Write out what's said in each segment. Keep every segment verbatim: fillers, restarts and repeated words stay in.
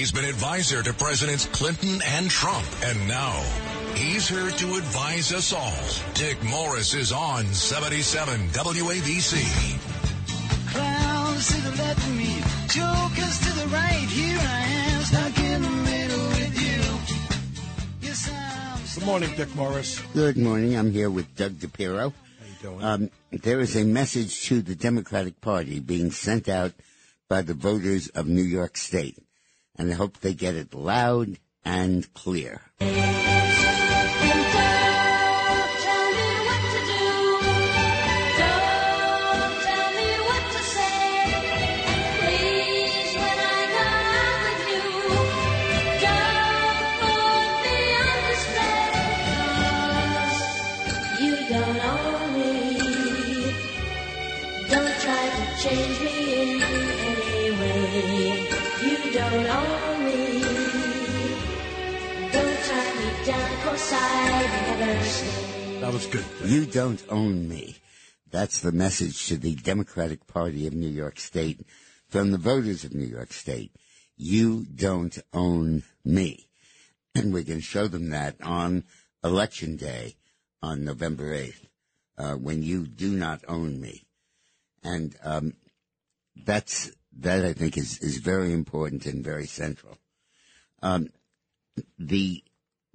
He's been advisor to Presidents Clinton and Trump. And now he's here to advise us all. Dick Morris is on seventy-seven W A B C. Clowns to the left of me, jokers to the right. Here I am, stuck in the middle with you. Yes, I'm stuck. Good morning, Dick Morris. Good morning. I'm here with Doug DePiro. Um, there is a message to the Democratic Party being sent out by the voters of New York State, and I hope they get it loud and clear. Change me in any way. You don't own me. Don't tie me down, 'cause I never stay. That was good. You don't own me. That's the message to the Democratic Party of New York State from the voters of New York State. You don't own me. And we can show them that on Election Day on November eighth, uh, when you do not own me. And um, that's that, I think, is, is very important and very central. Um, the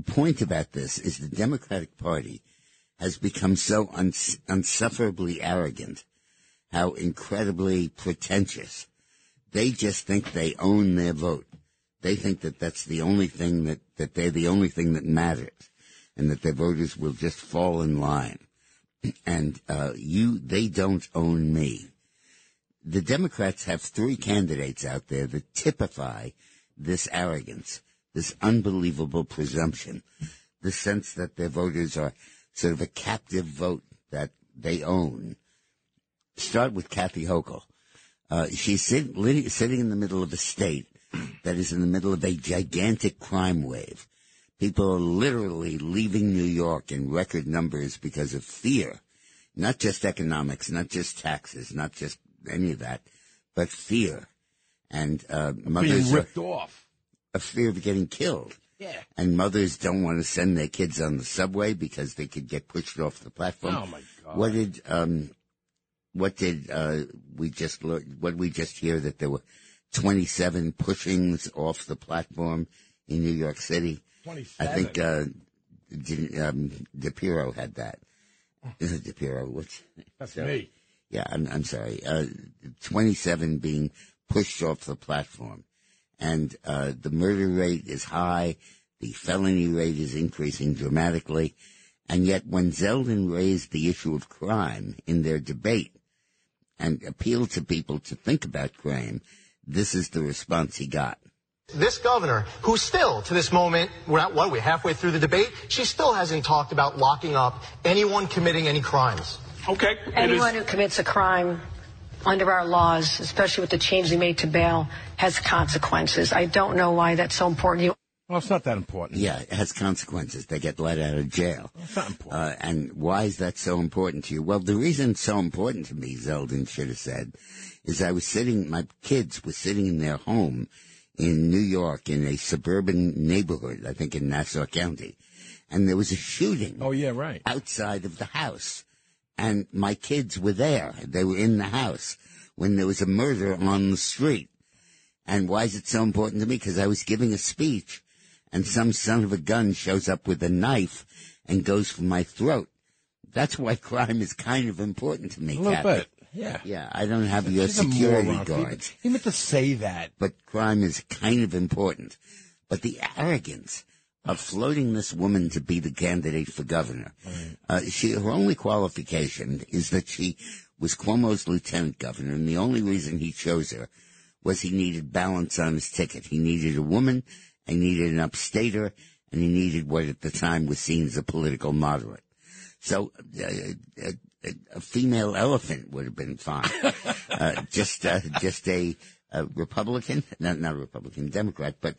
point about this is the Democratic Party has become so uns- insufferably arrogant, how incredibly pretentious. They just think they own their vote. They think that that's the only thing that, that they're the only thing that matters, and that their voters will just fall in line. And uh, you, they don't own me. The Democrats have three candidates out there that typify this arrogance, this unbelievable presumption, the sense that their voters are sort of a captive vote that they own. Start with Kathy Hochul. Uh, she's sit, li- sitting in the middle of a state that is in the middle of a gigantic crime wave. People are literally leaving New York in record numbers because of fear, not just economics, not just taxes, not just any of that, but fear. And uh, mothers being ripped are, off, a fear of getting killed. Yeah. And mothers don't want to send their kids on the subway because they could get pushed off the platform. Oh my God! What did um, what did uh, we just what we just hear that there were twenty-seven pushings off the platform in New York City? I think uh, De, um, DePiro had that. DePiro, what's that's so, me? Yeah, I'm, I'm sorry. Uh, twenty-seven being pushed off the platform, and uh, the murder rate is high. The felony rate is increasing dramatically, and yet when Zeldin raised the issue of crime in their debate and appealed to people to think about crime, this is the response he got. This governor, who still, to this moment, we're at what, we're halfway through the debate, she still hasn't talked about locking up anyone committing any crimes. Okay. Anyone who commits a crime under our laws, especially with the change they made to bail, has consequences. I don't know why that's so important. Well, it's not that important. Yeah, it has consequences. They get let out of jail. Well, it's not important. Uh, and why is that so important to you? Well, the reason it's so important to me, Zeldin should have said, is I was sitting, my kids were sitting in their home in New York, in a suburban neighborhood, I think in Nassau County. And there was a shooting. Oh, yeah, right. Outside of the house. And my kids were there. They were in the house when there was a murder on the street. And why is it so important to me? Because I was giving a speech and some son of a gun shows up with a knife and goes for my throat. That's why crime is kind of important to me, a little Kathy. Bit. Yeah, yeah. I don't have your security guards. He meant to say that. But crime is kind of important. But the arrogance of floating this woman to be the candidate for governor. Right. Uh, she, her only qualification is that she was Cuomo's lieutenant governor, and the only reason he chose her was he needed balance on his ticket. He needed a woman, he needed an upstater, and he needed what at the time was seen as a political moderate. So, uh, uh, a female elephant would have been fine. uh, just, uh, just a, a Republican, not, not a Republican, Democrat, but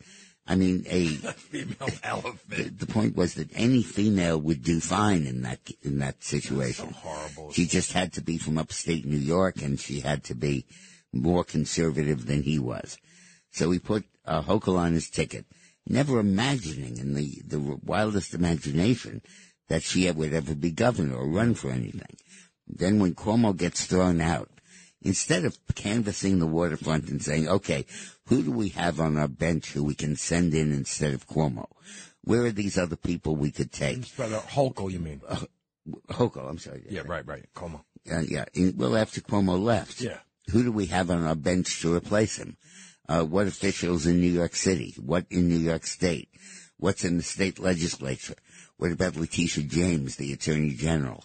I mean a female elephant. The, the point was that any female would do fine in that in that situation. So horrible. She just had to be from upstate New York, and she had to be more conservative than he was. So he put uh, Hochul on his ticket, never imagining in the, the wildest imagination that she would ever be governor or run for anything. Then when Cuomo gets thrown out, instead of canvassing the waterfront and saying, okay, who do we have on our bench who we can send in instead of Cuomo? Where are these other people we could take? Hochul, you mean? Uh, Hochul, I'm sorry. Yeah, right, right. Cuomo. Uh, yeah. Well, after Cuomo left, yeah. Who do we have on our bench to replace him? Uh, what officials in New York City? What in New York State? What's in the state legislature? What about Letitia James, the attorney general?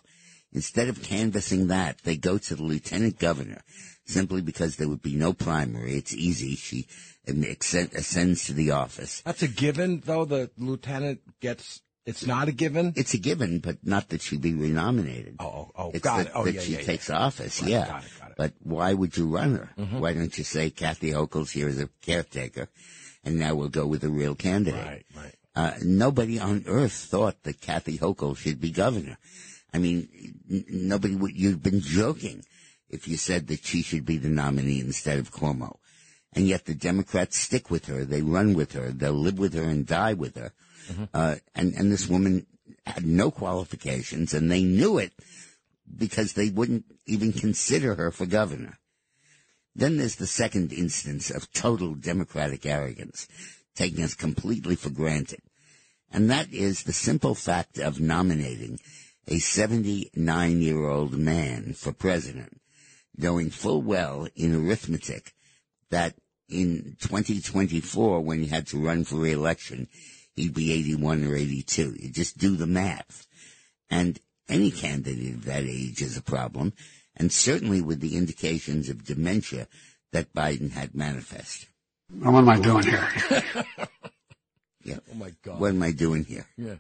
Instead of canvassing that, they go to the lieutenant governor, simply because there would be no primary. It's easy. She ascends to the office. That's a given, though? The lieutenant gets... It's not a given? It's a given, but not that she be renominated. Oh, oh, it's got that, it. Oh, that yeah, she yeah, takes yeah. office, right, yeah. Got it, got it. But why would you run her? Mm-hmm. Why don't you say, Kathy Hochul's here as a caretaker, and now we'll go with a real candidate? Right, right. Uh, nobody on earth thought that Kathy Hochul should be governor. I mean, n- nobody would, you'd been joking if you said that she should be the nominee instead of Cuomo. And yet the Democrats stick with her. They run with her. They'll live with her and die with her. Mm-hmm. Uh, and, and this woman had no qualifications, and they knew it because they wouldn't even consider her for governor. Then there's the second instance of total Democratic arrogance, taking us completely for granted. And that is the simple fact of nominating a seventy-nine-year-old man for president, knowing full well in arithmetic that in twenty twenty-four, when he had to run for re-election, he'd be eighty-one or eighty-two. You just do the math. And any candidate of that age is a problem, and certainly with the indications of dementia that Biden had manifest. What am I doing here? Yeah. Oh, my God. What am I doing here? Yeah.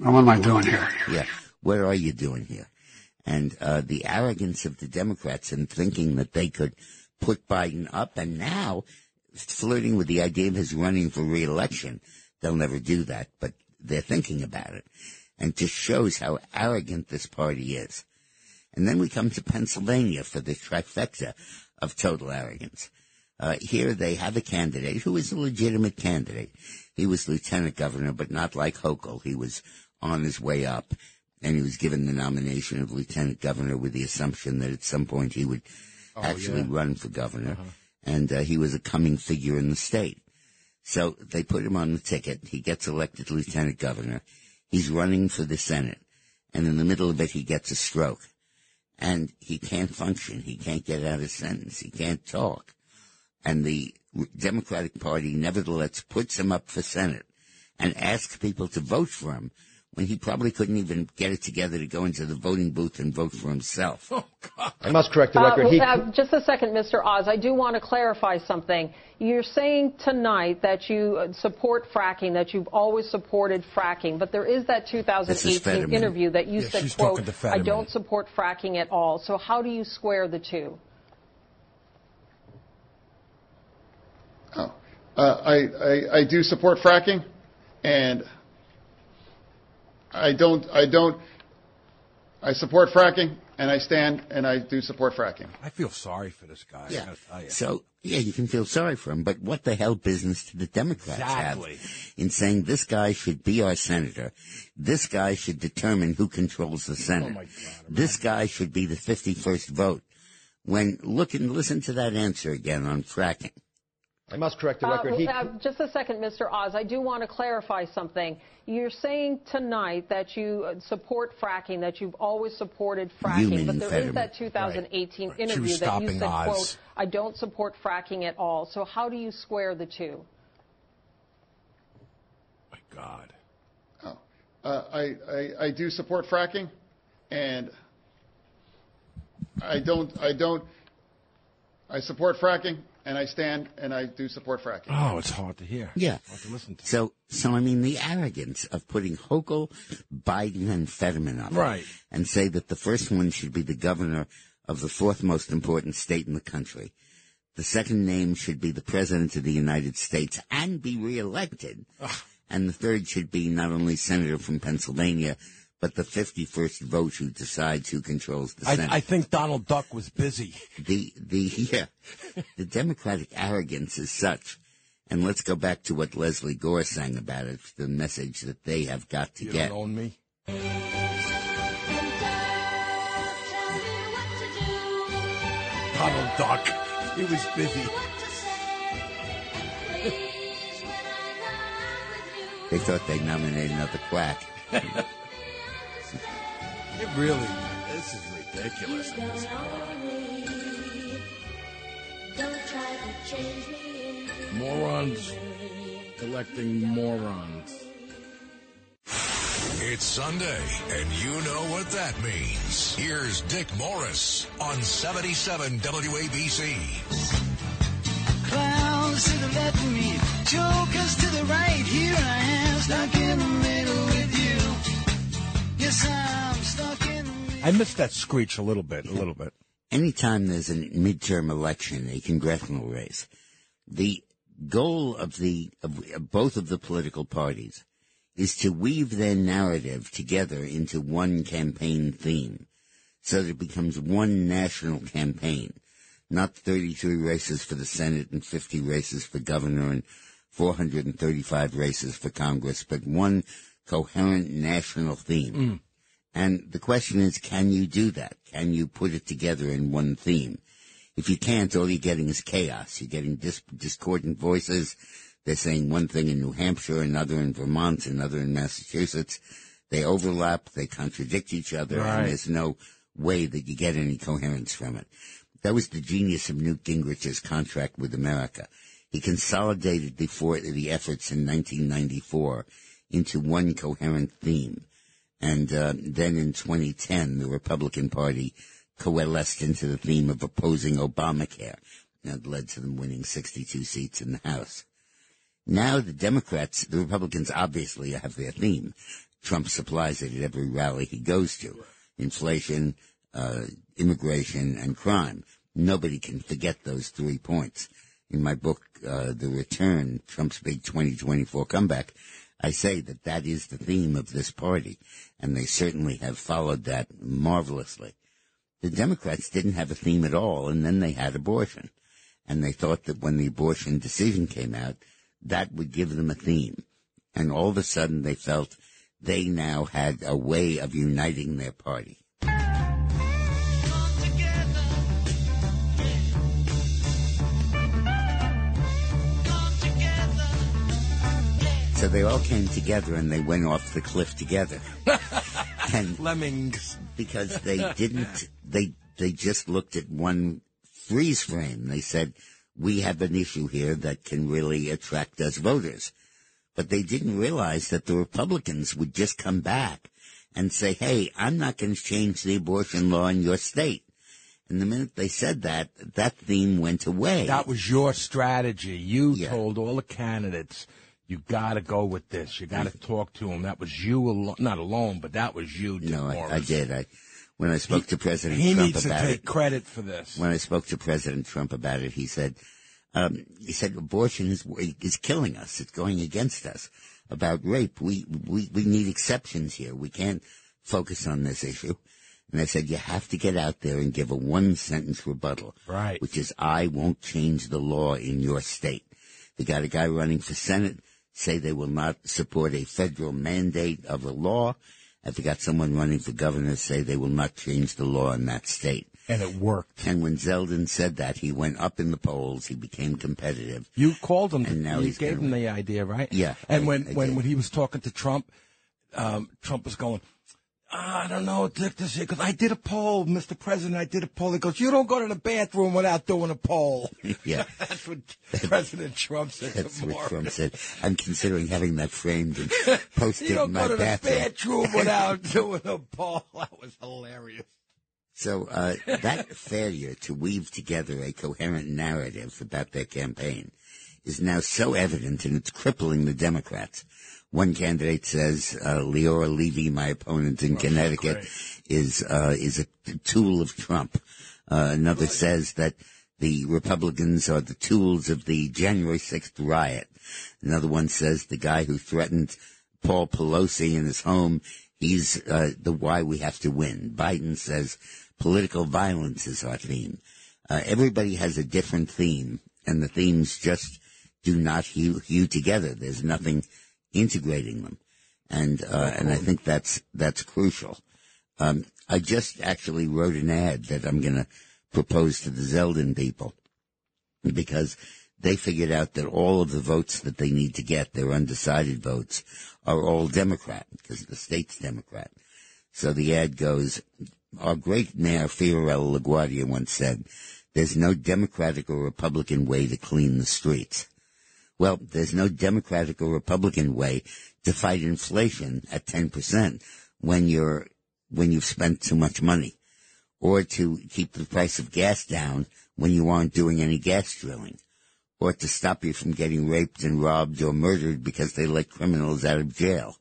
What am I doing here? Yeah. What are you doing here? And uh, the arrogance of the Democrats in thinking that they could put Biden up, and now flirting with the idea of his running for re-election. They'll never do that, but they're thinking about it. And just shows how arrogant this party is. And then we come to Pennsylvania for the trifecta of total arrogance. Uh, here they have a candidate who is a legitimate candidate. He was lieutenant governor, but not like Hochul. He was on his way up, and he was given the nomination of lieutenant governor with the assumption that at some point he would oh, actually yeah. run for governor. Uh-huh. And uh, he was a coming figure in the state. So they put him on the ticket. He gets elected lieutenant governor. He's running for the Senate. And in the middle of it, he gets a stroke. And he can't function. He can't get out of sentence. He can't talk. And the Democratic Party nevertheless puts him up for Senate and asks people to vote for him when he probably couldn't even get it together to go into the voting booth and vote for himself. Oh, God. I must correct the record. Uh, he... uh, just a second, Mister Oz. I do want to clarify something. You're saying tonight that you support fracking, that you've always supported fracking, but there is that two thousand eighteen interview that you yeah, said, quote, I don't support fracking at all. So how do you square the two? Oh, uh, I, I, I do support fracking, and... I don't, I don't, I support fracking, and I stand, and I do support fracking. I feel sorry for this guy. Yeah. I you. So, yeah, you can feel sorry for him, but what the hell business do the Democrats exactly. have in saying this guy should be our senator? This guy should determine who controls the Senate. Oh my God, this guy should be the fifty-first vote. When, look and listen to that answer again on fracking. I must correct the record. Uh, he... uh, just a second, Mister Oz. I do want to clarify something. You're saying tonight that you support fracking, that you've always supported fracking, but there Fetterman. Is that two thousand eighteen right. interview that you said, Oz. Quote, I don't support fracking at all. So how do you square the two? My God. Oh, uh, I, I, I do support fracking, and I don't, I don't, I support fracking. And I stand, and I do support fracking. Oh, it's hard to hear. Yeah. Hard to listen to. So, so I mean, the arrogance of putting Hochul, Biden, and Fetterman up. Right. And say that the first one should be the governor of the fourth most important state in the country. The second name should be the president of the United States and be reelected. Ugh. And the third should be not only senator from Pennsylvania, but the fifty-first vote who decides who controls the Senate. I, I think Donald Duck was busy. The the yeah, the Democratic arrogance is such And let's go back to what Leslie Gore sang about it, the message that they have got to you get. You don't own me. Donald Duck. He was busy. They thought they nominated another quack. It really, this is ridiculous. You don't own me. Don't try to change me. Morons electing morons. It's Sunday, and you know what that means. Here's Dick Morris on seventy-seven W A B C. Clowns to the left of me, jokers to the right. Here I am, stuck in the middle with you. Yes, I'm stuck in the middle. I missed that screech a little bit, a little bit. Anytime there's a midterm election, a congressional race, the goal of the of both of the political parties is to weave their narrative together into one campaign theme so that it becomes one national campaign, not thirty-three races for the Senate and fifty races for governor and four hundred thirty-five races for Congress, but one coherent national theme. Mm. And the question is, can you do that? Can you put it together in one theme? If you can't, all you're getting is chaos. You're getting dis- discordant voices. They're saying one thing in New Hampshire, another in Vermont, another in Massachusetts. They overlap, they contradict each other, right. And there's no way that you get any coherence from it. That was the genius of Newt Gingrich's contract with America. He consolidated the, four, the efforts in nineteen ninety-four into one coherent theme. And uh, then in twenty ten, the Republican Party coalesced into the theme of opposing Obamacare. That led to them winning sixty-two seats in the House. Now the Democrats, the Republicans obviously have their theme. Trump supplies it at every rally he goes to. Inflation, uh, immigration, and crime. Nobody can forget those three points. In my book, uh, The Return, Trump's Big twenty twenty-four Comeback, I say that that is the theme of this party, and they certainly have followed that marvelously. The Democrats didn't have a theme at all, and then they had abortion. And they thought that when the abortion decision came out, that would give them a theme. And all of a sudden they felt they now had a way of uniting their party. So they all came together and they went off the cliff together. And lemmings. Because they didn't, they, they just looked at one freeze frame. They said, we have an issue here that can really attract us voters. But they didn't realize that the Republicans would just come back and say, hey, I'm not going to change the abortion law in your state. And the minute they said that, that theme went away. That was your strategy. You yeah. told all the candidates, you got to go with this. You got to talk to them. That was you, al- not alone, but that was you, Dick No, I, I did. I When I spoke he, to President Trump about it, he needs to take it, credit for this. When I spoke to President Trump about it, he said, um, "He said abortion is is killing us. It's going against us. About rape, we we we need exceptions here. We can't focus on this issue." And I said, "You have to get out there and give a one sentence rebuttal, right? Which is, I won't change the law in your state. They got a guy running for Senate say they will not support a federal mandate of a law." I've got someone running for governor say they will not change the law in that state. And it worked. And when Zeldin said that, he went up in the polls. He became competitive. You called him. And now you he's gave him win. The idea, right? Yeah. And I, when, I when, when he was talking to Trump, um, Trump was going, I don't know, Dick, this because I did a poll, Mister President. I did a poll. He goes, you don't go to the bathroom without doing a poll. Yeah, that's what President Trump said. That's tomorrow. What Trump said. I'm considering having that framed and posted in my bathroom. You don't go to bathroom. The bathroom without doing a poll. That was hilarious. So uh, that failure to weave together a coherent narrative about their campaign is now so evident, and it's crippling the Democrats. One candidate says uh, Leora Levy, my opponent in oh, Connecticut, is uh, is a tool of Trump. Uh, another right. says that the Republicans are the tools of the January sixth riot. Another one says the guy who threatened Paul Pelosi in his home, he's uh, the why we have to win. Biden says political violence is our theme. Uh, everybody has a different theme, and the themes just do not hew, hew together. There's nothing integrating them. And, uh, and I think that's, that's crucial. Um, I just actually wrote an ad that I'm going to propose to the Zeldin people because they figured out that all of the votes that they need to get, their undecided votes, are all Democrat because the state's Democrat. So the ad goes, our great Mayor Fiorella LaGuardia once said, there's no Democratic or Republican way to clean the streets. Well, there's no Democratic or Republican way to fight inflation at ten percent when you're, when you've spent too much money, or to keep the price of gas down when you aren't doing any gas drilling, or to stop you from getting raped and robbed or murdered because they let criminals out of jail.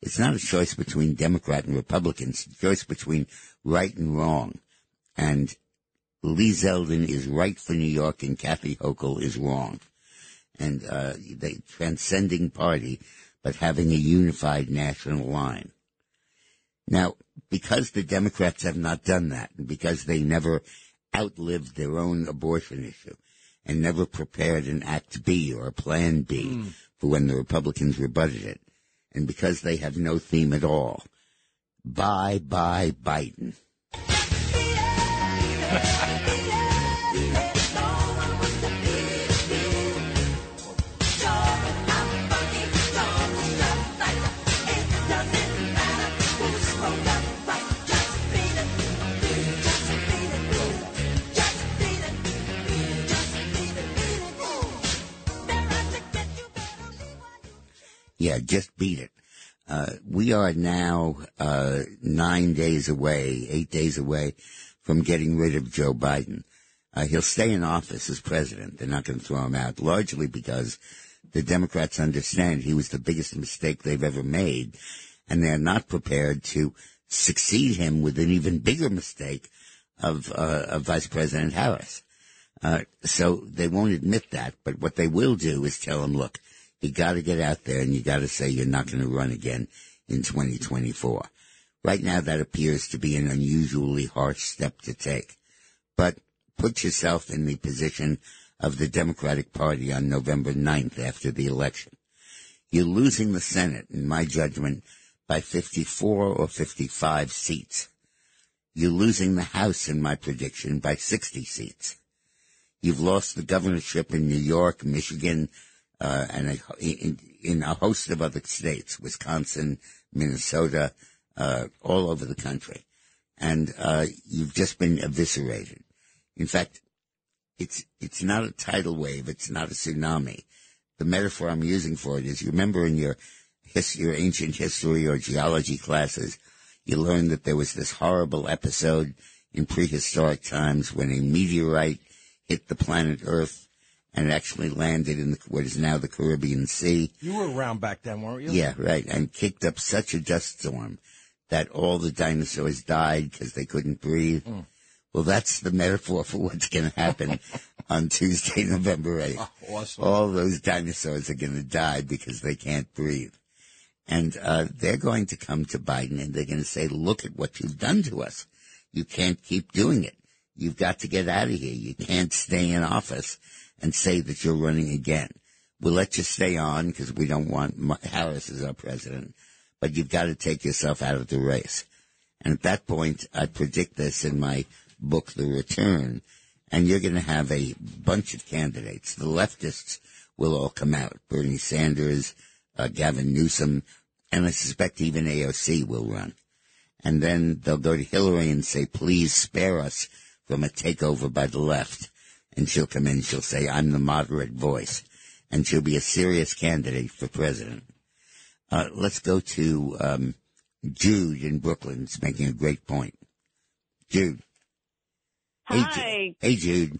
It's not a choice between Democrat and Republican. It's a choice between right and wrong. And Lee Zeldin is right for New York and Kathy Hochul is wrong. And uh the transcending party, but having a unified national line. Now, because the Democrats have not done that, and because they never outlived their own abortion issue and never prepared an Act B or a Plan B mm. for when the Republicans rebutted it, and because they have no theme at all, bye, bye, Biden. Yeah, just beat it. Uh, we are now uh nine days away, eight days away from getting rid of Joe Biden. Uh, he'll stay in office as president. They're not going to throw him out, largely because the Democrats understand he was the biggest mistake they've ever made, and they're not prepared to succeed him with an even bigger mistake of, uh, of Vice President Harris. Uh, so they won't admit that, but what they will do is tell him, look, you got to get out there and you got to say you're not going to run again in twenty twenty-four. Right now, that appears to be an unusually harsh step to take. But put yourself in the position of the Democratic Party on November ninth after the election. You're losing the Senate, in my judgment, by fifty-four or fifty-five seats. You're losing the House, in my prediction, by sixty seats. You've lost the governorship in New York, Michigan, Uh, and a, in, in a host of other states, Wisconsin, Minnesota, uh, all over the country. And, uh, you've just been eviscerated. In fact, it's, it's not a tidal wave. It's not a tsunami. The metaphor I'm using for it is, you remember in your history, your ancient history or geology classes, you learned that there was this horrible episode in prehistoric times when a meteorite hit the planet Earth and actually landed in the, what is now the Caribbean Sea. You were around back then, weren't you? Yeah, right. And kicked up such a dust storm that all the dinosaurs died because they couldn't breathe. Mm. Well, that's the metaphor for what's going to happen on Tuesday, November eighth. Oh, awesome. All those dinosaurs are going to die because they can't breathe. And uh they're going to come to Biden and they're going to say, look at what you've done to us. You can't keep doing it. You've got to get out of here. You can't stay in office and say that you're running again. We'll let you stay on because we don't want Harris as our president, but you've got to take yourself out of the race. And at that point, I predict this in my book, The Return, and you're going to have a bunch of candidates. The leftists will all come out. Bernie Sanders, uh, Gavin Newsom, and I suspect even A O C will run. And then they'll go to Hillary and say, please spare us from a takeover by the left. And she'll come in, she'll say, I'm the moderate voice. And she'll be a serious candidate for president. Uh, let's go to um, Jude in Brooklyn. It's making a great point. Jude. Hi. Hey, hey Jude.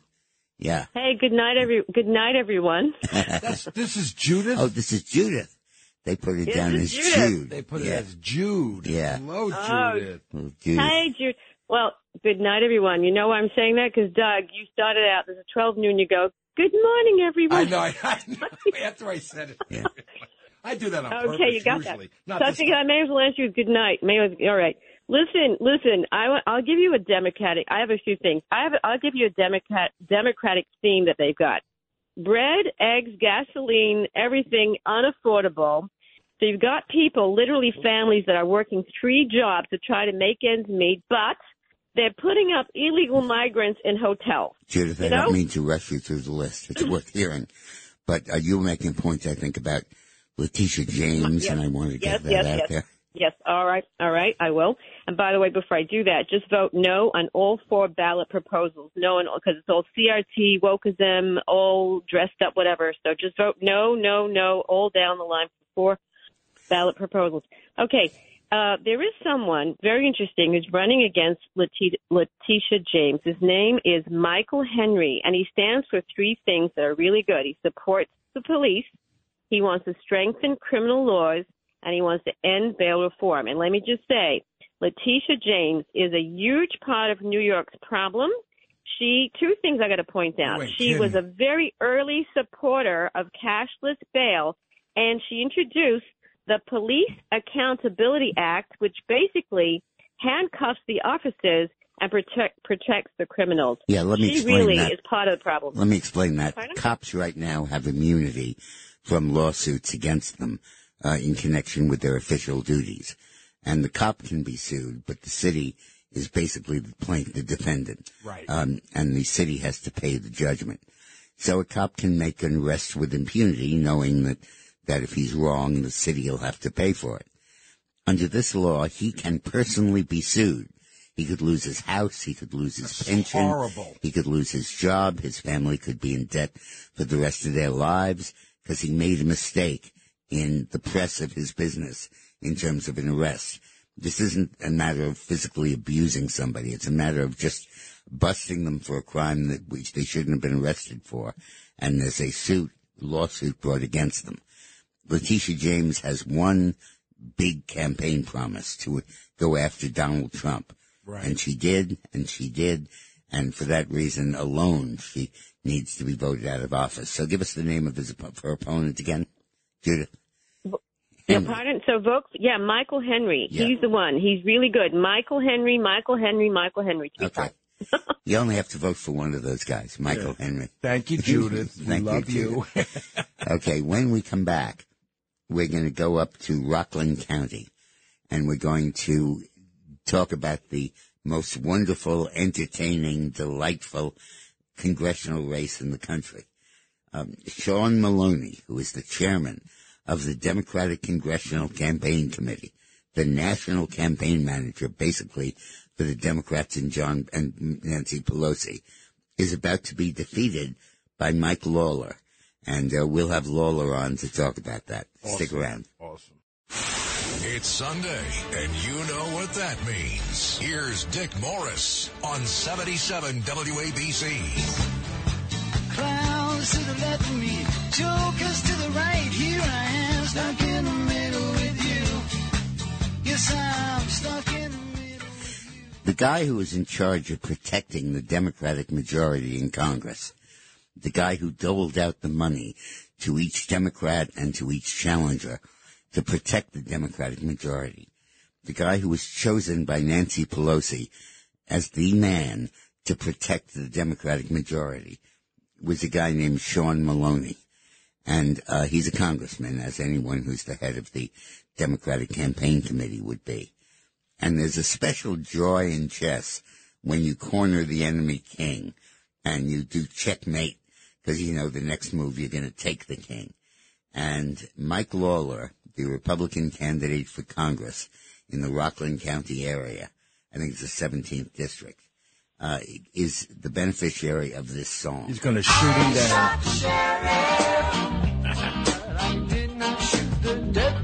Yeah. Hey, good night, every. Good night, everyone. That's, this is Judith? Oh, this is Judith. They put it this down as Judith. Jude. They put yeah. it as Jude. Yeah. Hello, Judith. Oh, Jude. Hi, Jude. Well, good night, everyone. You know why I'm saying that? Because, Doug, you started out, there's a twelve noon, you go, good morning, everyone. I know, I, I know. After I said it. Yeah. I do that on okay, purpose, you got usually. That. So I think I may as well answer you good night. May as, all right. Listen, listen, I, I'll give you a Democratic, I have a few things. I have, I'll give you a Democrat, Democratic theme that they've got. bread, eggs, gasoline, everything unaffordable. So you've got people, literally families, that are working three jobs to try to make ends meet, but they're putting up illegal migrants in hotels. Judith, you I know? don't mean to rush you through the list. It's worth hearing. But uh, you were making points, I think, about Letitia James, yes. and I wanted to get yes, that yes, out yes. there. Yes, all right, all right, I will. And by the way, before I do that, just vote no on all four ballot proposals. No, because it's all C R T, wokeism, all dressed up, whatever. So just vote no, no, no, all down the line for four ballot proposals. Okay, uh, there is someone very interesting who's running against Letitia, Letitia James. His name is Michael Henry, and he stands for three things that are really good. He supports the police. He wants to strengthen criminal laws. And he wants to end bail reform. And let me just say, Letitia James is a huge part of New York's problem. She, two things I got to point out. Wait, she Jim. was a very early supporter of cashless bail, and she introduced the Police Accountability Act, which basically handcuffs the officers and protect, protects the criminals. Yeah, let me she explain really that. is part of the problem. Let me explain that. Pardon? Cops right now have immunity from lawsuits against them. Uh, in connection with their official duties. And the cop can be sued, but the city is basically the plaintiff, the defendant. Right. Um, and the city has to pay the judgment. So a cop can make an arrest with impunity, knowing that, that if he's wrong, the city will have to pay for it. Under this law, he can personally be sued. He could lose his house. He could lose his That's pension. Horrible. He could lose his job. His family could be in debt for the rest of their lives because he made a mistake in the press of his business in terms of an arrest. This isn't a matter of physically abusing somebody. It's a matter of just busting them for a crime that which they shouldn't have been arrested for. And there's a suit, lawsuit brought against them. Letitia James has one big campaign promise to go after Donald Trump. Right. And she did, and she did. And for that reason alone, she needs to be voted out of office. So give us the name of his, of her opponent again. Judith. No, pardon? So vote, yeah, Michael Henry. Yeah. He's the one. He's really good. Michael Henry, Michael Henry, Michael Henry. Okay. You only have to vote for one of those guys, Michael yeah. Henry. Thank you, Judith. Thank we love you. you. Okay, when we come back, we're going to go up to Rockland County, and we're going to talk about the most wonderful, entertaining, delightful congressional race in the country. Um, Sean Maloney, who is the chairman of the Democratic Congressional Campaign Committee, the national campaign manager, basically, for the Democrats and John and Nancy Pelosi, is about to be defeated by Mike Lawler. And uh, we'll have Lawler on to talk about that. Awesome. Stick around. Awesome. It's Sunday, and you know what that means. Here's Dick Morris on seventy-seven W A B C. To the left of me, jokers to the right, here I am, stuck in the middle with you. Yes, I'm stuck in the middle with you. The guy who is in charge of protecting the Democratic majority in Congress, the guy who doled out the money to each Democrat and to each challenger to protect the Democratic majority, the guy who was chosen by Nancy Pelosi as the man to protect the Democratic majority, was a guy named Sean Maloney, and uh, he's a congressman, as anyone who's the head of the Democratic Campaign Committee would be. And there's a special joy in chess when you corner the enemy king and you do checkmate, because you know the next move you're going to take the king. And Mike Lawler, the Republican candidate for Congress in the Rockland County area, I think it's the seventeenth district, Uh, is the beneficiary of this song. He's going to shoot him down. I did not shoot the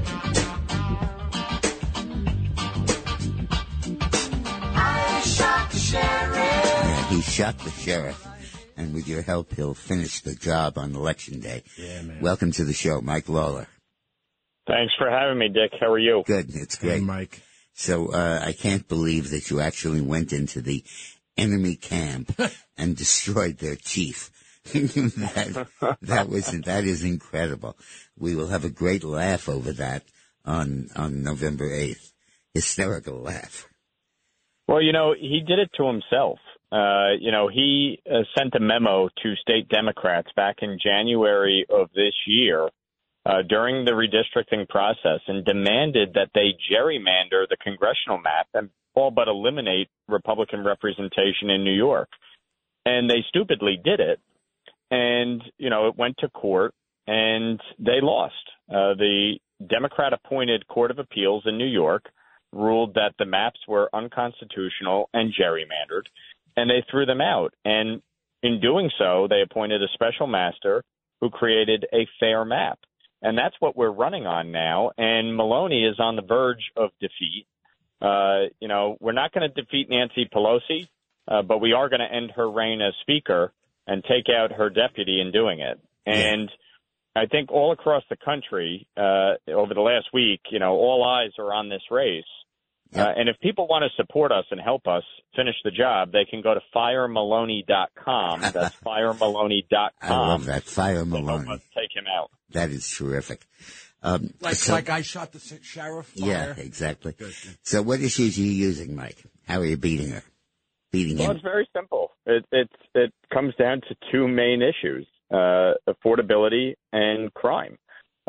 I shot the sheriff. Yeah, he shot the sheriff, and with your help, he'll finish the job on Election Day. Yeah, man. Welcome to the show, Mike Lawler. Thanks for having me, Dick. How are you? Good. It's great. Hey, Mike. So uh, I can't believe that you actually went into the enemy camp and destroyed their chief. that that was that is incredible. We will have a great laugh over that on on November eighth. Hysterical laugh. Well, you know, he did it to himself. Uh, you know, he uh, sent a memo to state Democrats back in January of this year uh, during the redistricting process and demanded that they gerrymander the congressional map and all but eliminate Republican representation in New York. And they stupidly did it. And, you know, it went to court and they lost. Uh, the Democrat-appointed Court of Appeals in New York ruled that the maps were unconstitutional and gerrymandered. And they threw them out. And in doing so, they appointed a special master who created a fair map. And that's what we're running on now. And Maloney is on the verge of defeat. Uh, you know, we're not going to defeat Nancy Pelosi, uh, but we are going to end her reign as speaker and take out her deputy in doing it. And I think all across the country uh, over the last week, you know, all eyes are on this race. Uh, and if people want to support us and help us finish the job, they can go to Fire Maloney dot com. That's Fire Maloney dot com. I love that, Fire Maloney. Help us take him out. That is terrific. Um, like, so, like I shot the sheriff. Fire. Yeah, exactly. Good. So what issues are you using, Mike? How are you beating her? Beating well, him? It's very simple. It, it, it comes down to two main issues, uh, affordability and crime.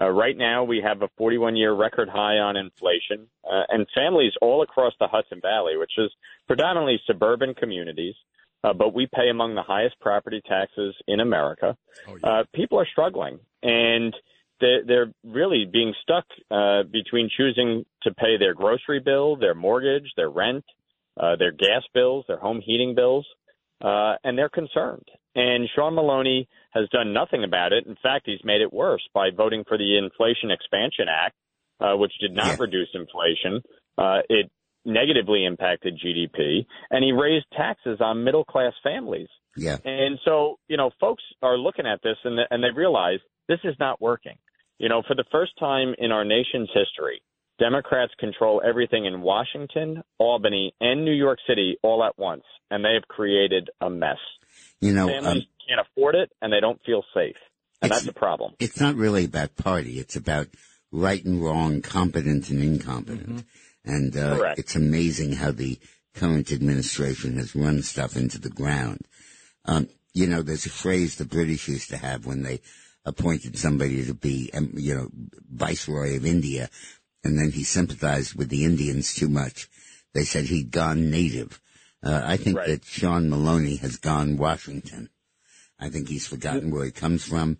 Uh, right now, we have a forty-one year record high on inflation, uh, and families all across the Hudson Valley, which is predominantly suburban communities, uh, but we pay among the highest property taxes in America. Oh, yeah. Uh, people are struggling, and they're, they're really being stuck uh, between choosing to pay their grocery bill, their mortgage, their rent, uh, their gas bills, their home heating bills, uh, and they're concerned. And Sean Maloney has done nothing about it. In fact, he's made it worse by voting for the Inflation Expansion Act, uh, which did not yeah. reduce inflation. Uh, it negatively impacted G D P, and he raised taxes on middle-class families. Yeah. And so, you know, folks are looking at this, and, and they realize this is not working. You know, for the first time in our nation's history, Democrats control everything in Washington, Albany, and New York City all at once, and they have created a mess. You know, families um, can't afford it, and they don't feel safe, and that's a problem. It's not really about party. It's about right and wrong, competent and incompetent. Mm-hmm. And uh, it's amazing how the current administration has run stuff into the ground. Um, you know, there's a phrase the British used to have when they appointed somebody to be, you know, Viceroy of India, and then he sympathized with the Indians too much. They said he'd gone native. Uh, I think right. that Sean Maloney has gone Washington. I think he's forgotten where he comes from,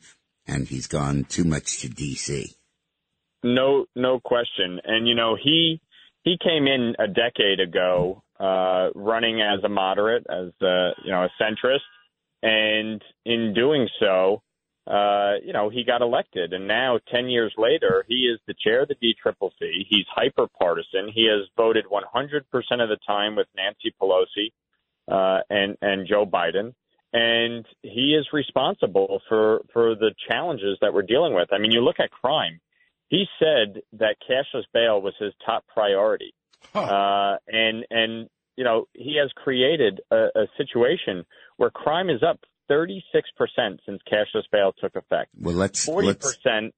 and he's gone too much to D C. No, no question. And, you know, he he came in a decade ago uh, running as a moderate, as, a, you know, a centrist. And in doing so, uh, you know, he got elected. And now, ten years later, he is the chair of the D C C C. He's hyper-partisan. He has voted one hundred percent of the time with Nancy Pelosi uh, and, and Joe Biden. And he is responsible for, for the challenges that we're dealing with. I mean, you look at crime. He said that cashless bail was his top priority. Huh. Uh, and, and you know, he has created a, a situation where crime is up thirty-six percent since cashless bail took effect. Well, let's forty percent,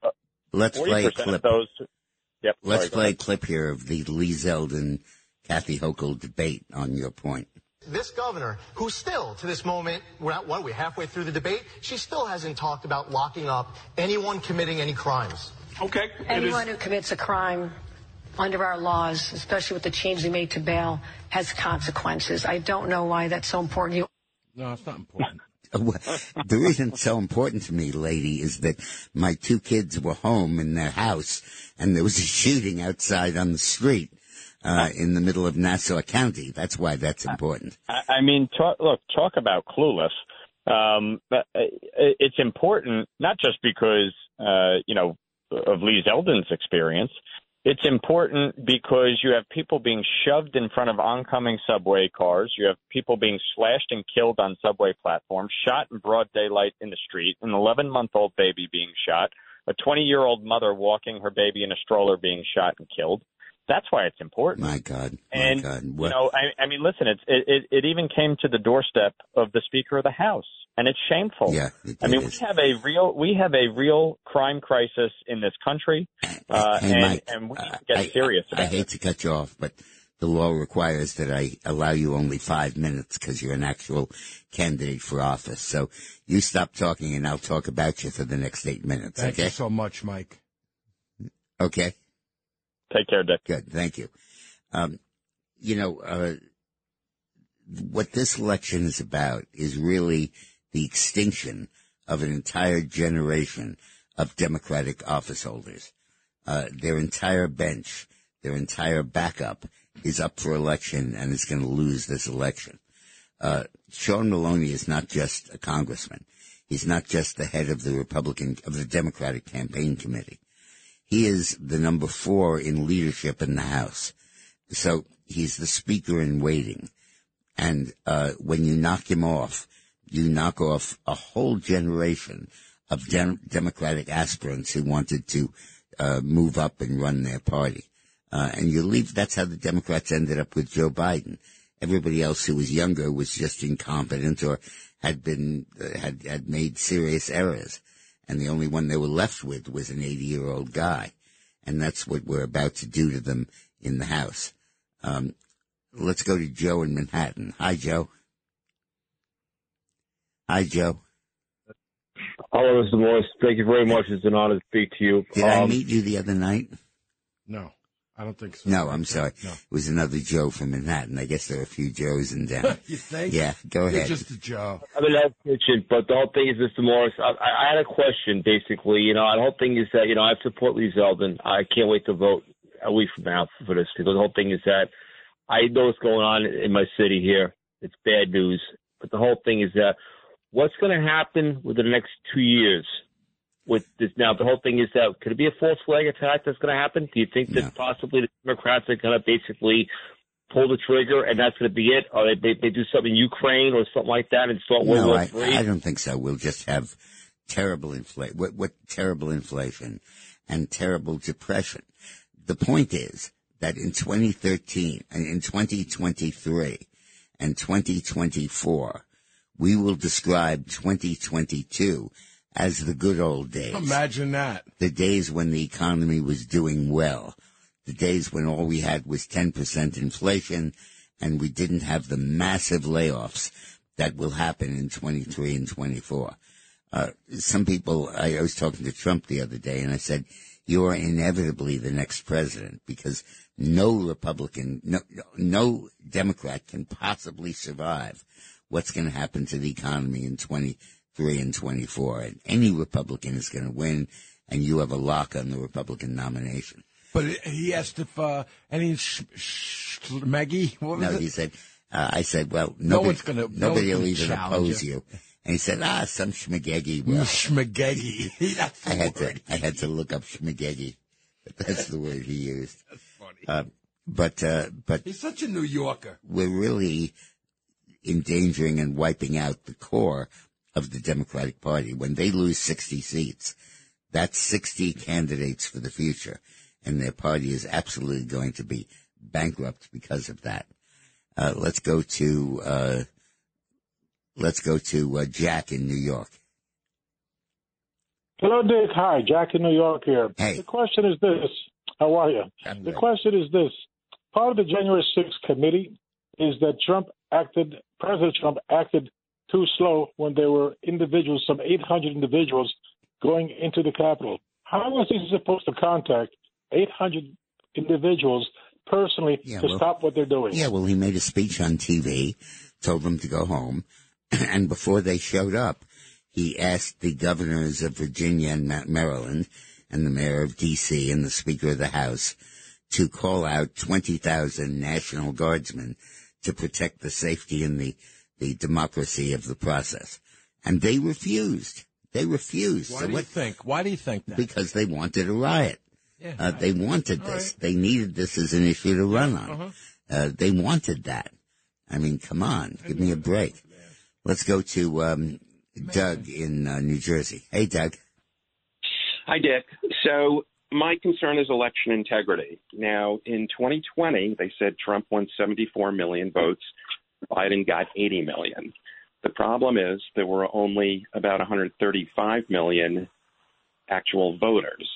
let's, let's forty percent play a clip. Those, yep, let's sorry, play a clip here of the Lee Zeldin, Kathy Hochul debate on your point. This governor, who still, to this moment, we're at what, we're halfway through the debate, she still hasn't talked about locking up anyone committing any crimes. Okay. Anyone who commits a crime under our laws, especially with the change we made to bail, has consequences. I don't know why that's so important to you. No, it's not important. The reason it's so important to me, lady, is that my two kids were home in their house, and there was a shooting outside on the street. Uh, in the middle of Nassau County. That's why that's important. I, I mean, talk, look, talk about clueless. Um, it's important, not just because, uh, you know, of Lee Zeldin's experience. It's important because you have people being shoved in front of oncoming subway cars. You have people being slashed and killed on subway platforms, shot in broad daylight in the street, an eleven month old baby being shot, a twenty year old mother walking her baby in a stroller being shot and killed. That's why it's important. My God. My and, God. What? You know, I, I mean, listen, it's, it, it, it even came to the doorstep of the Speaker of the House, and it's shameful. Yeah, it, I mean, is. we have a real we have a real crime crisis in this country, uh, hey, and, Mike, and we need to get uh, serious I, about I, I it. I hate to cut you off, but The law requires that I allow you only five minutes because you're an actual candidate for office. So you stop talking and I'll talk about you for the next eight minutes. Thank okay? you so much, Mike. Okay. Take care, Dick. Good. Thank you. Um, you know, uh, what this election is about is really the extinction of an entire generation of Democratic office holders. Uh, their entire bench, their entire backup is up for election and is going to lose this election. Uh, Sean Maloney is not just a congressman. He's not just the head of the Republican, of the Democratic Campaign Committee. He is the number four in leadership in the House. So he's the speaker in waiting. And, uh, when you knock him off, you knock off a whole generation of de- Democratic aspirants who wanted to, uh, move up and run their party. Uh, and you leave, that's how the Democrats ended up with Joe Biden. Everybody else who was younger was just incompetent or had been, uh, had, had made serious errors. And the only one they were left with was an eighty-year-old guy. And that's what we're about to do to them in the House. Um, let's go to Joe in Manhattan. Hi, Joe. Hi, Joe. Hello, Mister Morris. Thank you very much. It's an honor to speak to you. Did um, I meet you the other night? No, I don't think so. No, I'm sorry. No. It was another Joe from Manhattan. I guess there are a few Joes in down. You think? Yeah, go You're ahead. You're just a Joe. I mean, that's kitchen, but the whole thing is, Mister Morris, I, I, I had a question, basically. You know, the whole thing is that, you know, I support Lee Zeldin. I can't wait to vote a week from now for this, because the whole thing is that I know what's going on in my city here. It's bad news. But the whole thing is that what's going to happen within the next two years with this? Now, the whole thing is that could it be a false flag attack that's going to happen? Do you think no. that possibly the Democrats are going to basically pull the trigger and that's going to be it? Or they, they do something in Ukraine or something like that and start World no, War Three? I, I don't think so. We'll just have terrible inflation. What, what terrible inflation and terrible depression. The point is that in twenty thirteen and in twenty twenty-three and twenty twenty-four, we will describe twenty twenty-two as the good old days. Imagine that. The days when the economy was doing well. The days when all we had was ten percent inflation and we didn't have the massive layoffs that will happen in twenty-three and twenty-four. Uh, some people, I, I was talking to Trump the other day and I said, you are inevitably the next president because no Republican, no, no Democrat can possibly survive what's going to happen to the economy in twenty-three and twenty-four. And any Republican is going to win, and you have a lock on the Republican nomination. But he asked if uh, any sh- sh- sh- Maggie, what was No, it? he said, uh, I said, well, nobody, no gonna, nobody no will even oppose you. you. And he said, ah, some schmagegi will. Schmagegi. That's the I had word. To, I had to look up schmagegi. That's the word he used. That's funny. Uh, but, uh, but. He's such a New Yorker. We're really endangering and wiping out the core of the Democratic Party. When they lose sixty seats, that's sixty candidates for the future. And their party is absolutely going to be bankrupt because of that. Uh, let's go to, uh, Let's go to uh, Jack in New York. Hello, Dick. Hi, Jack in New York here. Hey. The question is this. How are you? I'm the good. question is this. Part of the January sixth committee is that Trump acted, President Trump acted too slow when there were individuals, some eight hundred individuals, going into the Capitol. How was he supposed to contact eight hundred individuals personally yeah, to well, stop what they're doing? Yeah, well, he made a speech on T V, told them to go home. And before they showed up, he asked the governors of Virginia and Maryland and the mayor of D C and the Speaker of the House to call out twenty thousand National Guardsmen to protect the safety and the, the democracy of the process. And they refused. They refused. Why so do what, you think? Why do you think that? Because they wanted a riot. Yeah, uh, they wanted All this. Right. They needed this as an issue to run on. Uh-huh. Uh, they wanted that. I mean, come on. Give me a break. Let's go to um, Doug in uh, New Jersey. Hey, Doug. Hi, Dick. So my concern is election integrity. Now, in twenty twenty, they said Trump won seventy-four million votes. Biden got eighty million. The problem is there were only about one hundred thirty-five million actual voters.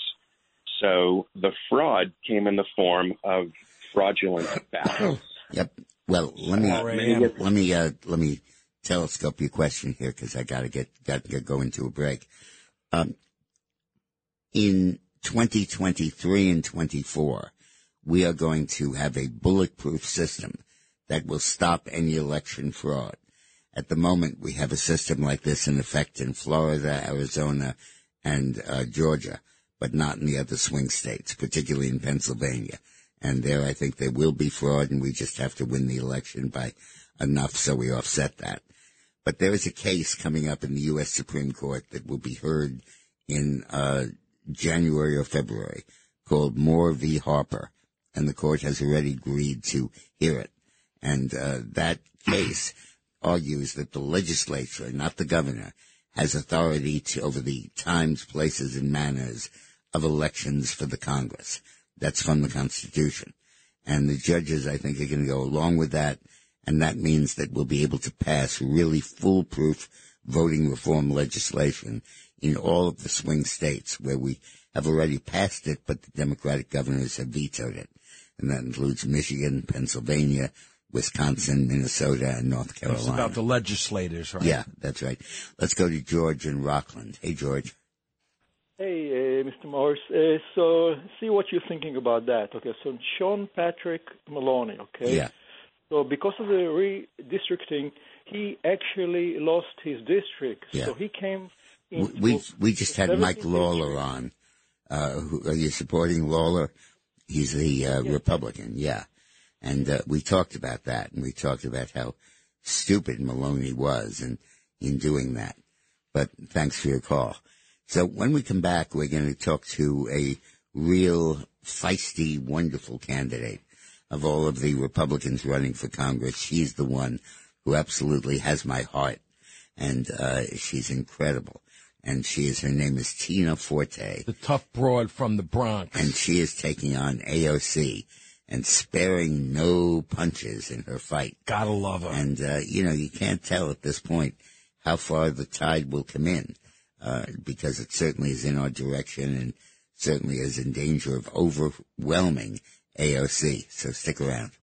So the fraud came in the form of fraudulent ballots. Yep. Well, let me uh, let me get, let me uh, let me telescope your question here because I got to get got to go into a break. Um, in twenty twenty-three and twenty-four, we are going to have a bulletproof system that will stop any election fraud. At the moment, we have a system like this in effect in Florida, Arizona, and uh, Georgia, but not in the other swing states, particularly in Pennsylvania. And there, I think there will be fraud, and we just have to win the election by enough so we offset that. But there is a case coming up in the U S Supreme Court that will be heard in uh, January or February called Moore v. Harper, and the court has already agreed to hear it. And uh, that case argues that the legislature, not the governor, has authority to, over the times, places, and manners of elections for the Congress. That's from the Constitution. And the judges, I think, are going to go along with that. And that means that we'll be able to pass really foolproof voting reform legislation in all of the swing states where we have already passed it, but the Democratic governors have vetoed it. And that includes Michigan, Pennsylvania, Wisconsin, Minnesota, and North Carolina. It's about the legislators, right? Yeah, that's right. Let's go to George in Rockland. Hey, George. Hey, uh, Mister Morris. Uh, so, see what you're thinking about that. Okay, so Sean Patrick Maloney, okay? Yeah. So, because of the redistricting, he actually lost his district. Yeah. So, he came in. We, we just had Mike Lawler on. Uh, who, are you supporting Lawler? He's the uh, yes. Republican, yeah. And uh, we talked about that, and we talked about how stupid Maloney was in, in doing that. But thanks for your call. So when we come back, we're going to talk to a real feisty, wonderful candidate of all of the Republicans running for Congress. She's the one who absolutely has my heart, and uh, she's incredible. And she is, her name is Tina Forte. The tough broad from the Bronx. And she is taking on A O C and sparing no punches in her fight. Gotta love her. And, uh, you know, you can't tell at this point how far the tide will come in. Uh, because it certainly is in our direction and certainly is in danger of overwhelming A O C. So stick around.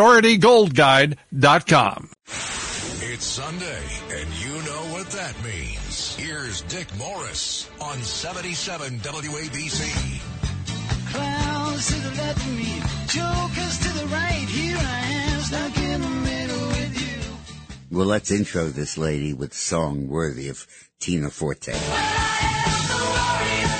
priority gold guide dot com. It's Sunday, and you know what that means. Here's Dick Morris on seventy-seven W A B C. Clowns to the left of me, jokers to the right. Here I am, stuck in the middle with you. Well, let's intro this lady with a song worthy of Tina Forte. Well, I am the warrior.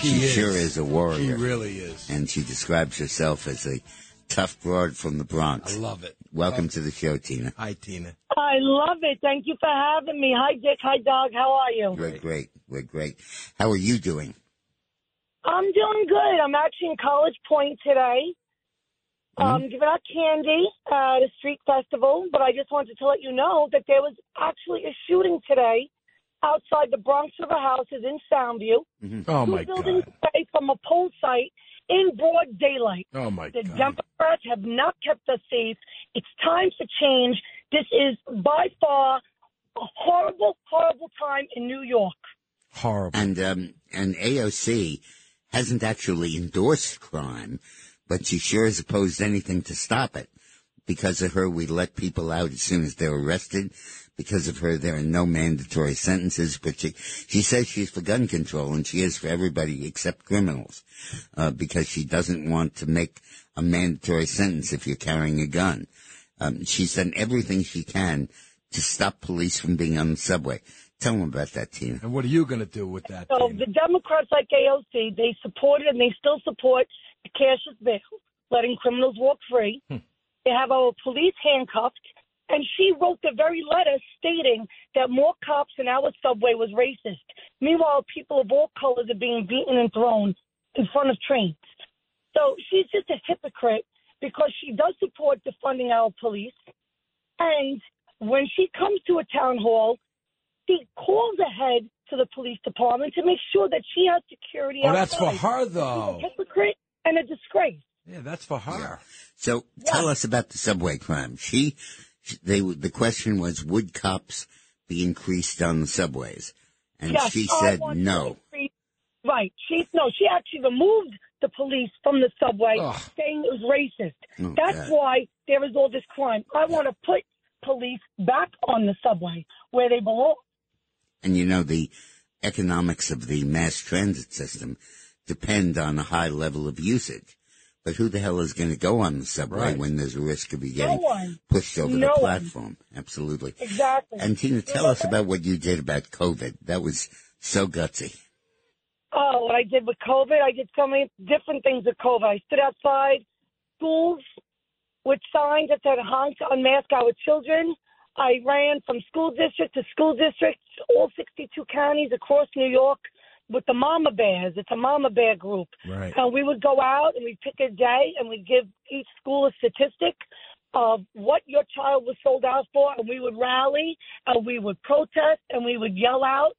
She, she sure is a warrior. She really is. And she describes herself as a tough broad from the Bronx. I love it. Welcome love to the show, Tina. Hi, Tina. I love it. Thank you for having me. Hi, Dick. Hi, Doug. How are you? We're great. We're great. How are you doing? I'm doing good. I'm actually in College Point today. Mm-hmm. Um, giving out candy at a street festival, but I just wanted to let you know that there was actually a shooting today outside the Bronx River Houses in Soundview. Mm-hmm. Oh, my God. Two buildings away from a poll site in broad daylight. Oh, my God. The Democrats have not kept us safe. It's time for change. This is by far a horrible, horrible time in New York. Horrible. And, um, and A O C hasn't actually endorsed crime, but she sure has opposed anything to stop it. Because of her, we let people out as soon as they're arrested. Because of her, there are no mandatory sentences, but she, she says she's for gun control, and she is for everybody except criminals, uh, because she doesn't want to make a mandatory sentence if you're carrying a gun. Um, she's done everything she can to stop police from being on the subway. Tell them about that, Tina. And what are you going to do with that, So Tina? The Democrats like A O C, they supported and they still support the cashless bill, letting criminals walk free. Hmm. to have our police handcuffed. And she wrote the very letter stating that more cops in our subway was racist. Meanwhile, people of all colors are being beaten and thrown in front of trains. So she's just a hypocrite because she does support defunding our police. And when she comes to a town hall, she calls ahead to the police department to make sure that she has security. Oh, outside. That's for her, though. She's a hypocrite and a disgrace. Yeah, that's for her. Yeah. So yeah. Tell us about the subway crime. She, they, the question was, would cops be increased on the subways? And yes, she said no. Right. She no. She actually removed the police from the subway, oh. saying it was racist. Oh, that's God. Why there is all this crime. I yeah. want to put police back on the subway where they belong. And, you know, the economics of the mass transit system depend on a high level of usage. But who the hell is going to go on the subway right. when there's a risk of you getting no pushed over no the platform? One. Absolutely. Exactly. And, Tina, tell us about what you did about COVID. That was so gutsy. Oh, what I did with COVID, I did so many different things with COVID. I stood outside schools with signs that said, honk, unmask our children. I ran from school district to school district, all sixty-two counties across New York with the mama bears. It's a mama bear group. Right. And we would go out and we'd pick a day and we'd give each school a statistic of what your child was sold out for. And we would rally and we would protest and we would yell out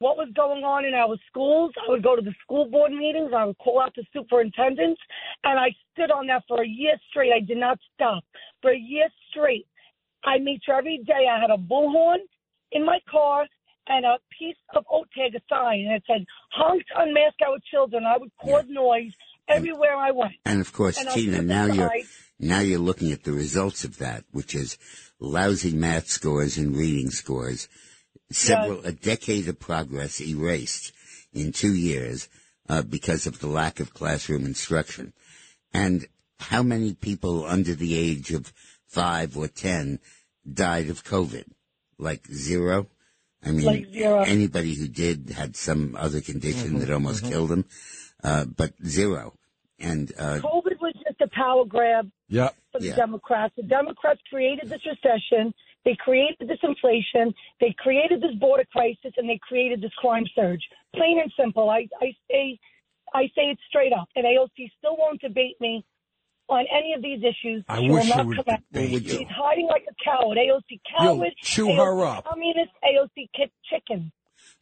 what was going on in our schools. I would go to the school board meetings. I would call out the superintendents. And I stood on that for a year straight. I did not stop for a year straight. I made sure every day I had a bullhorn in my car and a piece of Otega sign. And it said, honk, unmask our children. I would cause yeah. noise everywhere and, I went. And, of course, and Tina, now you're, now you're looking at the results of that, which is lousy math scores and reading scores, several yes. a decade of progress erased in two years uh, because of the lack of classroom instruction. And how many people under the age of five or ten died of COVID? Like zero? I mean, like zero. Anybody who did had some other condition mm-hmm, that almost mm-hmm. killed them, uh, but zero. And uh, COVID was just a power grab yeah. for the yeah. Democrats. The Democrats created this recession. They created this inflation. They created this border crisis, and they created this crime surge. Plain and simple. I, I, say, I say it straight up, and A O C still won't debate me on any of these issues. I she wish will not would come out. She's you. hiding like a coward. A O C coward. Yo, chew A O C her up. Communist. A O C chicken.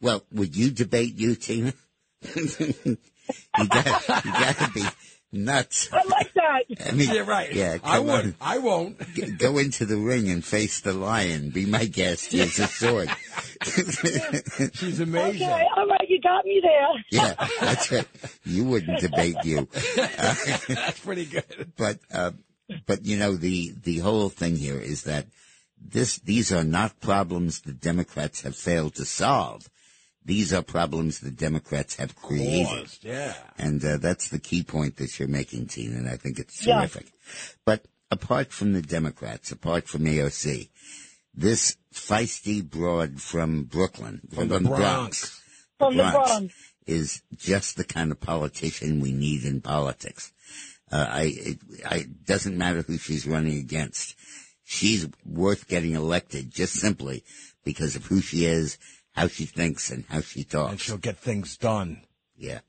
Well, would you debate you, Tina? you got you got to be nuts. I like that. I mean, you're right. Yeah, I won't. I won't. Go into the ring and face the lion. Be my guest. Here's a sword. She's amazing. Okay, all right, you got me there. Yeah, that's right. You wouldn't debate you. Uh, that's pretty good. But, uh, but you know, the, the whole thing here is that this these are not problems the Democrats have failed to solve. These are problems the Democrats have created. Course, yeah. And uh, that's the key point that you're making, Tina, and I think it's terrific. Yeah. But apart from the Democrats, apart from A O C, this feisty broad from Brooklyn, from, from the Bronx, Bronx, from the Bronx, Bronx, is just the kind of politician we need in politics. Uh, I, it I, doesn't matter who she's running against. She's worth getting elected just simply because of who she is, how she thinks, and how she talks. And she'll get things done. Yeah.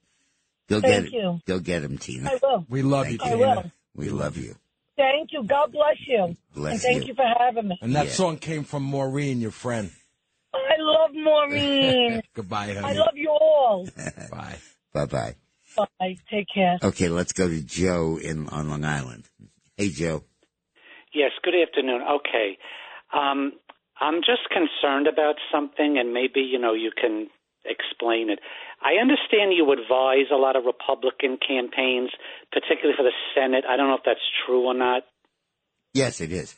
Go Thank get you. It. Go get them, Tina. I will. We love Thank you, Tina. I will. We love you. Thank you. God bless you. Bless and thank you. you for having me. And that yeah. song came from Maureen, your friend. I love Maureen. Goodbye, honey. I love you all. Bye. Bye-bye. Bye. Take care. Okay, let's go to Joe in on Long Island. Hey, Joe. Yes, good afternoon. Okay. Um, I'm just concerned about something, and maybe, you know, you can explain it. I understand you advise a lot of Republican campaigns, particularly for the Senate. I don't know if that's true or not. Yes, it is.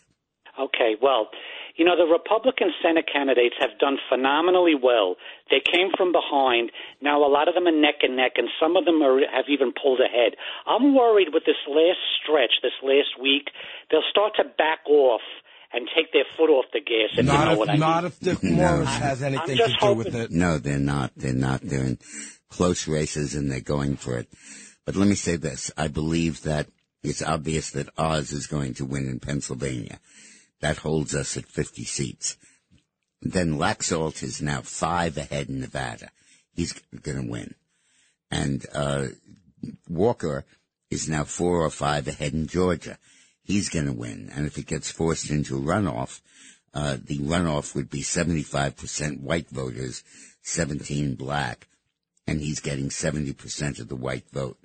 Okay, well, you know, the Republican Senate candidates have done phenomenally well. They came from behind. Now a lot of them are neck and neck, and some of them are, have even pulled ahead. I'm worried with this last stretch, this last week, they'll start to back off and take their foot off the gas, if not you know if, what I Not mean. If Dick Morris no. has anything to do hoping. With it. No, they're not. They're not. They're in close races, and they're going for it. But let me say this. I believe that It's obvious that Oz is going to win in Pennsylvania. That holds us at fifty seats. Then Laxalt is now five ahead in Nevada. He's going to win. And uh Walker is now four or five ahead in Georgia. He's going to win. And if it gets forced into a runoff, uh the runoff would be seventy-five percent white voters, seventeen black, and he's getting seventy percent of the white vote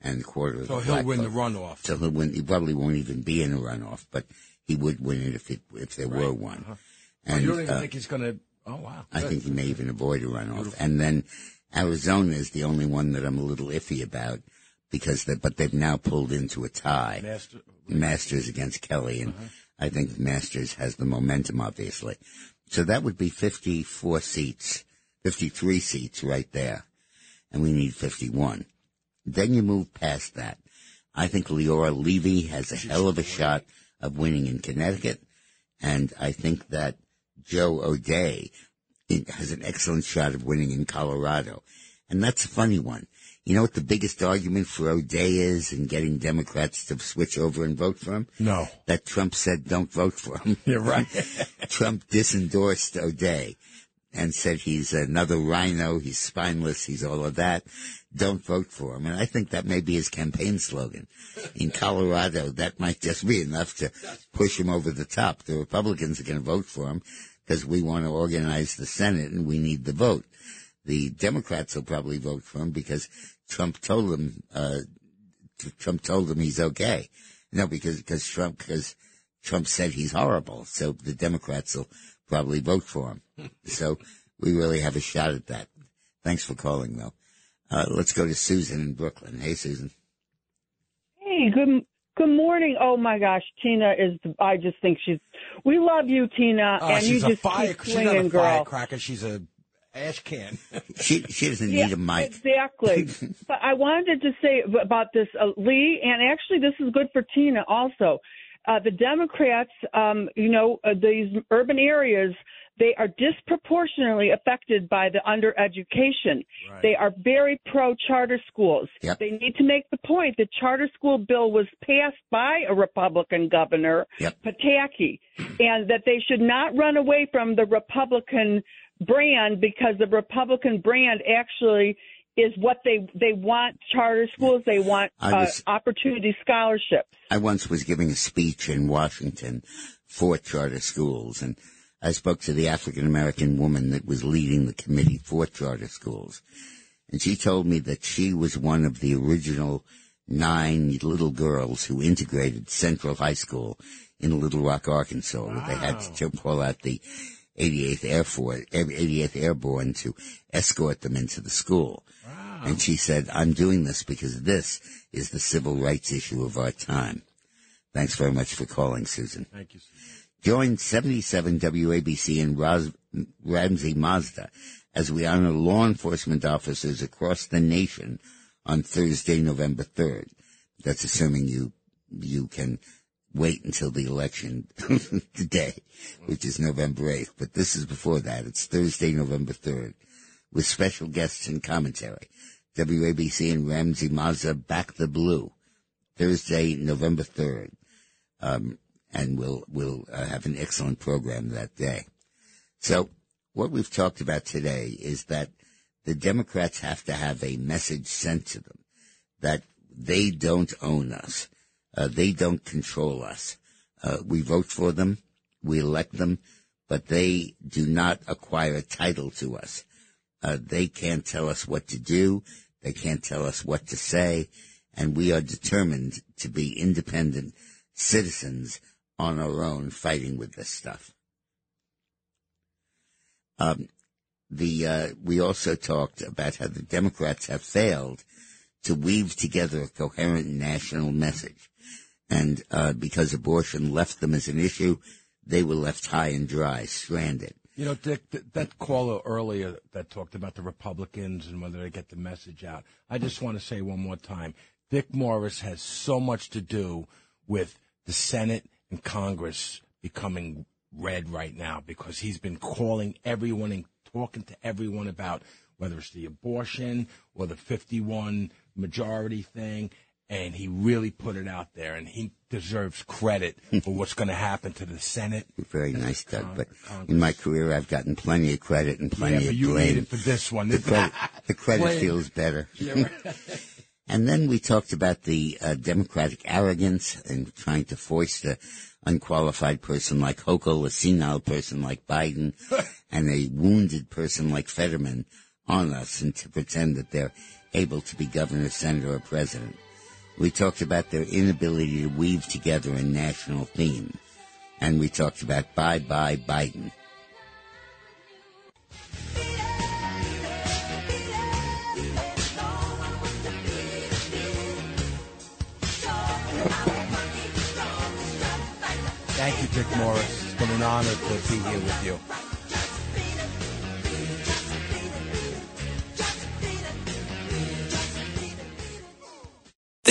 and a quarter of so the black vote. So he'll win the runoff. So he'll win. He probably won't even be in a runoff, but he would win it if it, if there right. were one. Uh-huh. And, you don't even uh, think he's going to – oh, wow. I Good. think he may even avoid a runoff. Beautiful. And then Arizona is the only one that I'm a little iffy about because – but they've now pulled into a tie. Master, Masters against Kelly, and uh-huh. I think Masters has the momentum, obviously. So that would be fifty-four seats, fifty-three seats right there, and we need fifty-one. Then you move past that. I think Leora Levy has a She's hell of a shot of winning in Connecticut, and I think that Joe O'Day has an excellent shot of winning in Colorado. And that's a funny one. You know what the biggest argument for O'Day is in getting Democrats to switch over and vote for him? No. That Trump said don't vote for him. You're right. Trump disendorsed O'Day and said he's another rhino, he's spineless, he's all of that. Don't vote for him. And I think that may be his campaign slogan. In Colorado, that might just be enough to push him over the top. The Republicans are going to vote for him because we want to organize the Senate and we need the vote. The Democrats will probably vote for him because Trump told them, uh, Trump told them he's okay. No, because, because Trump, because Trump said he's horrible. So the Democrats will probably vote for him. So we really have a shot at that. Thanks for calling, though. Uh, let's go to Susan in Brooklyn. Hey, Susan. Hey, good good morning. Oh my gosh, Tina is. I just think she's. We love you, Tina. Uh, and she's you a just fire, keep swinging, she's not a firecracker. She's a ash can. she she doesn't yeah, need a mic. Exactly. But I wanted to say about this, uh, Lee, and actually this is good for Tina also. Uh, the Democrats, um, you know, uh, these urban areas, they are disproportionately affected by the undereducation. Right. They are very pro-charter schools. Yep. They need to make the point the charter school bill was passed by a Republican governor, yep. Pataki, and that they should not run away from the Republican brand because the Republican brand actually is what they they want charter schools, they want uh, was, opportunity scholarships. I once was giving a speech in Washington for charter schools, and I spoke to the African-American woman that was leading the committee for charter schools, and she told me that she was one of the original nine little girls who integrated Central High School in Little Rock, Arkansas, wow. where they had to call out the eighty-eighth Air Force, eighty-eighth Airborne to escort them into the school. Wow. And she said, I'm doing this because this is the civil rights issue of our time. Thanks very much for calling, Susan. Thank you, Susan. Join seventy-seven W A B C and Ros- Ramsey Mazda as we honor law enforcement officers across the nation on Thursday, November third. That's assuming you, you can wait until the election today, which is November eighth. But this is before that. It's Thursday, November third, with special guests and commentary. W A B C and Ramsey Mazda Back the Blue, Thursday, November third. Um, and we'll, we'll uh, have an excellent program that day. So what we've talked about today is that the Democrats have to have a message sent to them that they don't own us. Uh, they don't control us. Uh, we vote for them, we elect them, but they do not acquire title to us. Uh, they can't tell us what to do. They can't tell us what to say. And we are determined to be independent citizens on our own fighting with this stuff. Um, the, uh, we also talked about how the Democrats have failed to weave together a coherent national message. And uh, because abortion left them as an issue, they were left high and dry, stranded. You know, Dick, th- that caller earlier that talked about the Republicans and whether they get the message out, I just want to say one more time, Dick Morris has so much to do with the Senate and Congress becoming red right now because he's been calling everyone and talking to everyone about whether it's the abortion or the fifty-one majority thing. and he really put it out there, and he deserves credit for what's going to happen to the Senate. Very nice, Doug. Con- but Congress. In my career, I've gotten plenty of credit and plenty yeah, but you of blame. You need it for this one. The credit, the credit feels better. Yeah, right. And then we talked about the uh, Democratic arrogance and trying to foist an unqualified person like Hochul, a senile person like Biden, and a wounded person like Fetterman on us, and to pretend that they're able to be governor, senator, or president. We talked about their inability to weave together a national theme. And we talked about bye-bye Biden. Thank you, Dick Morris. It's been an honor to be here with you.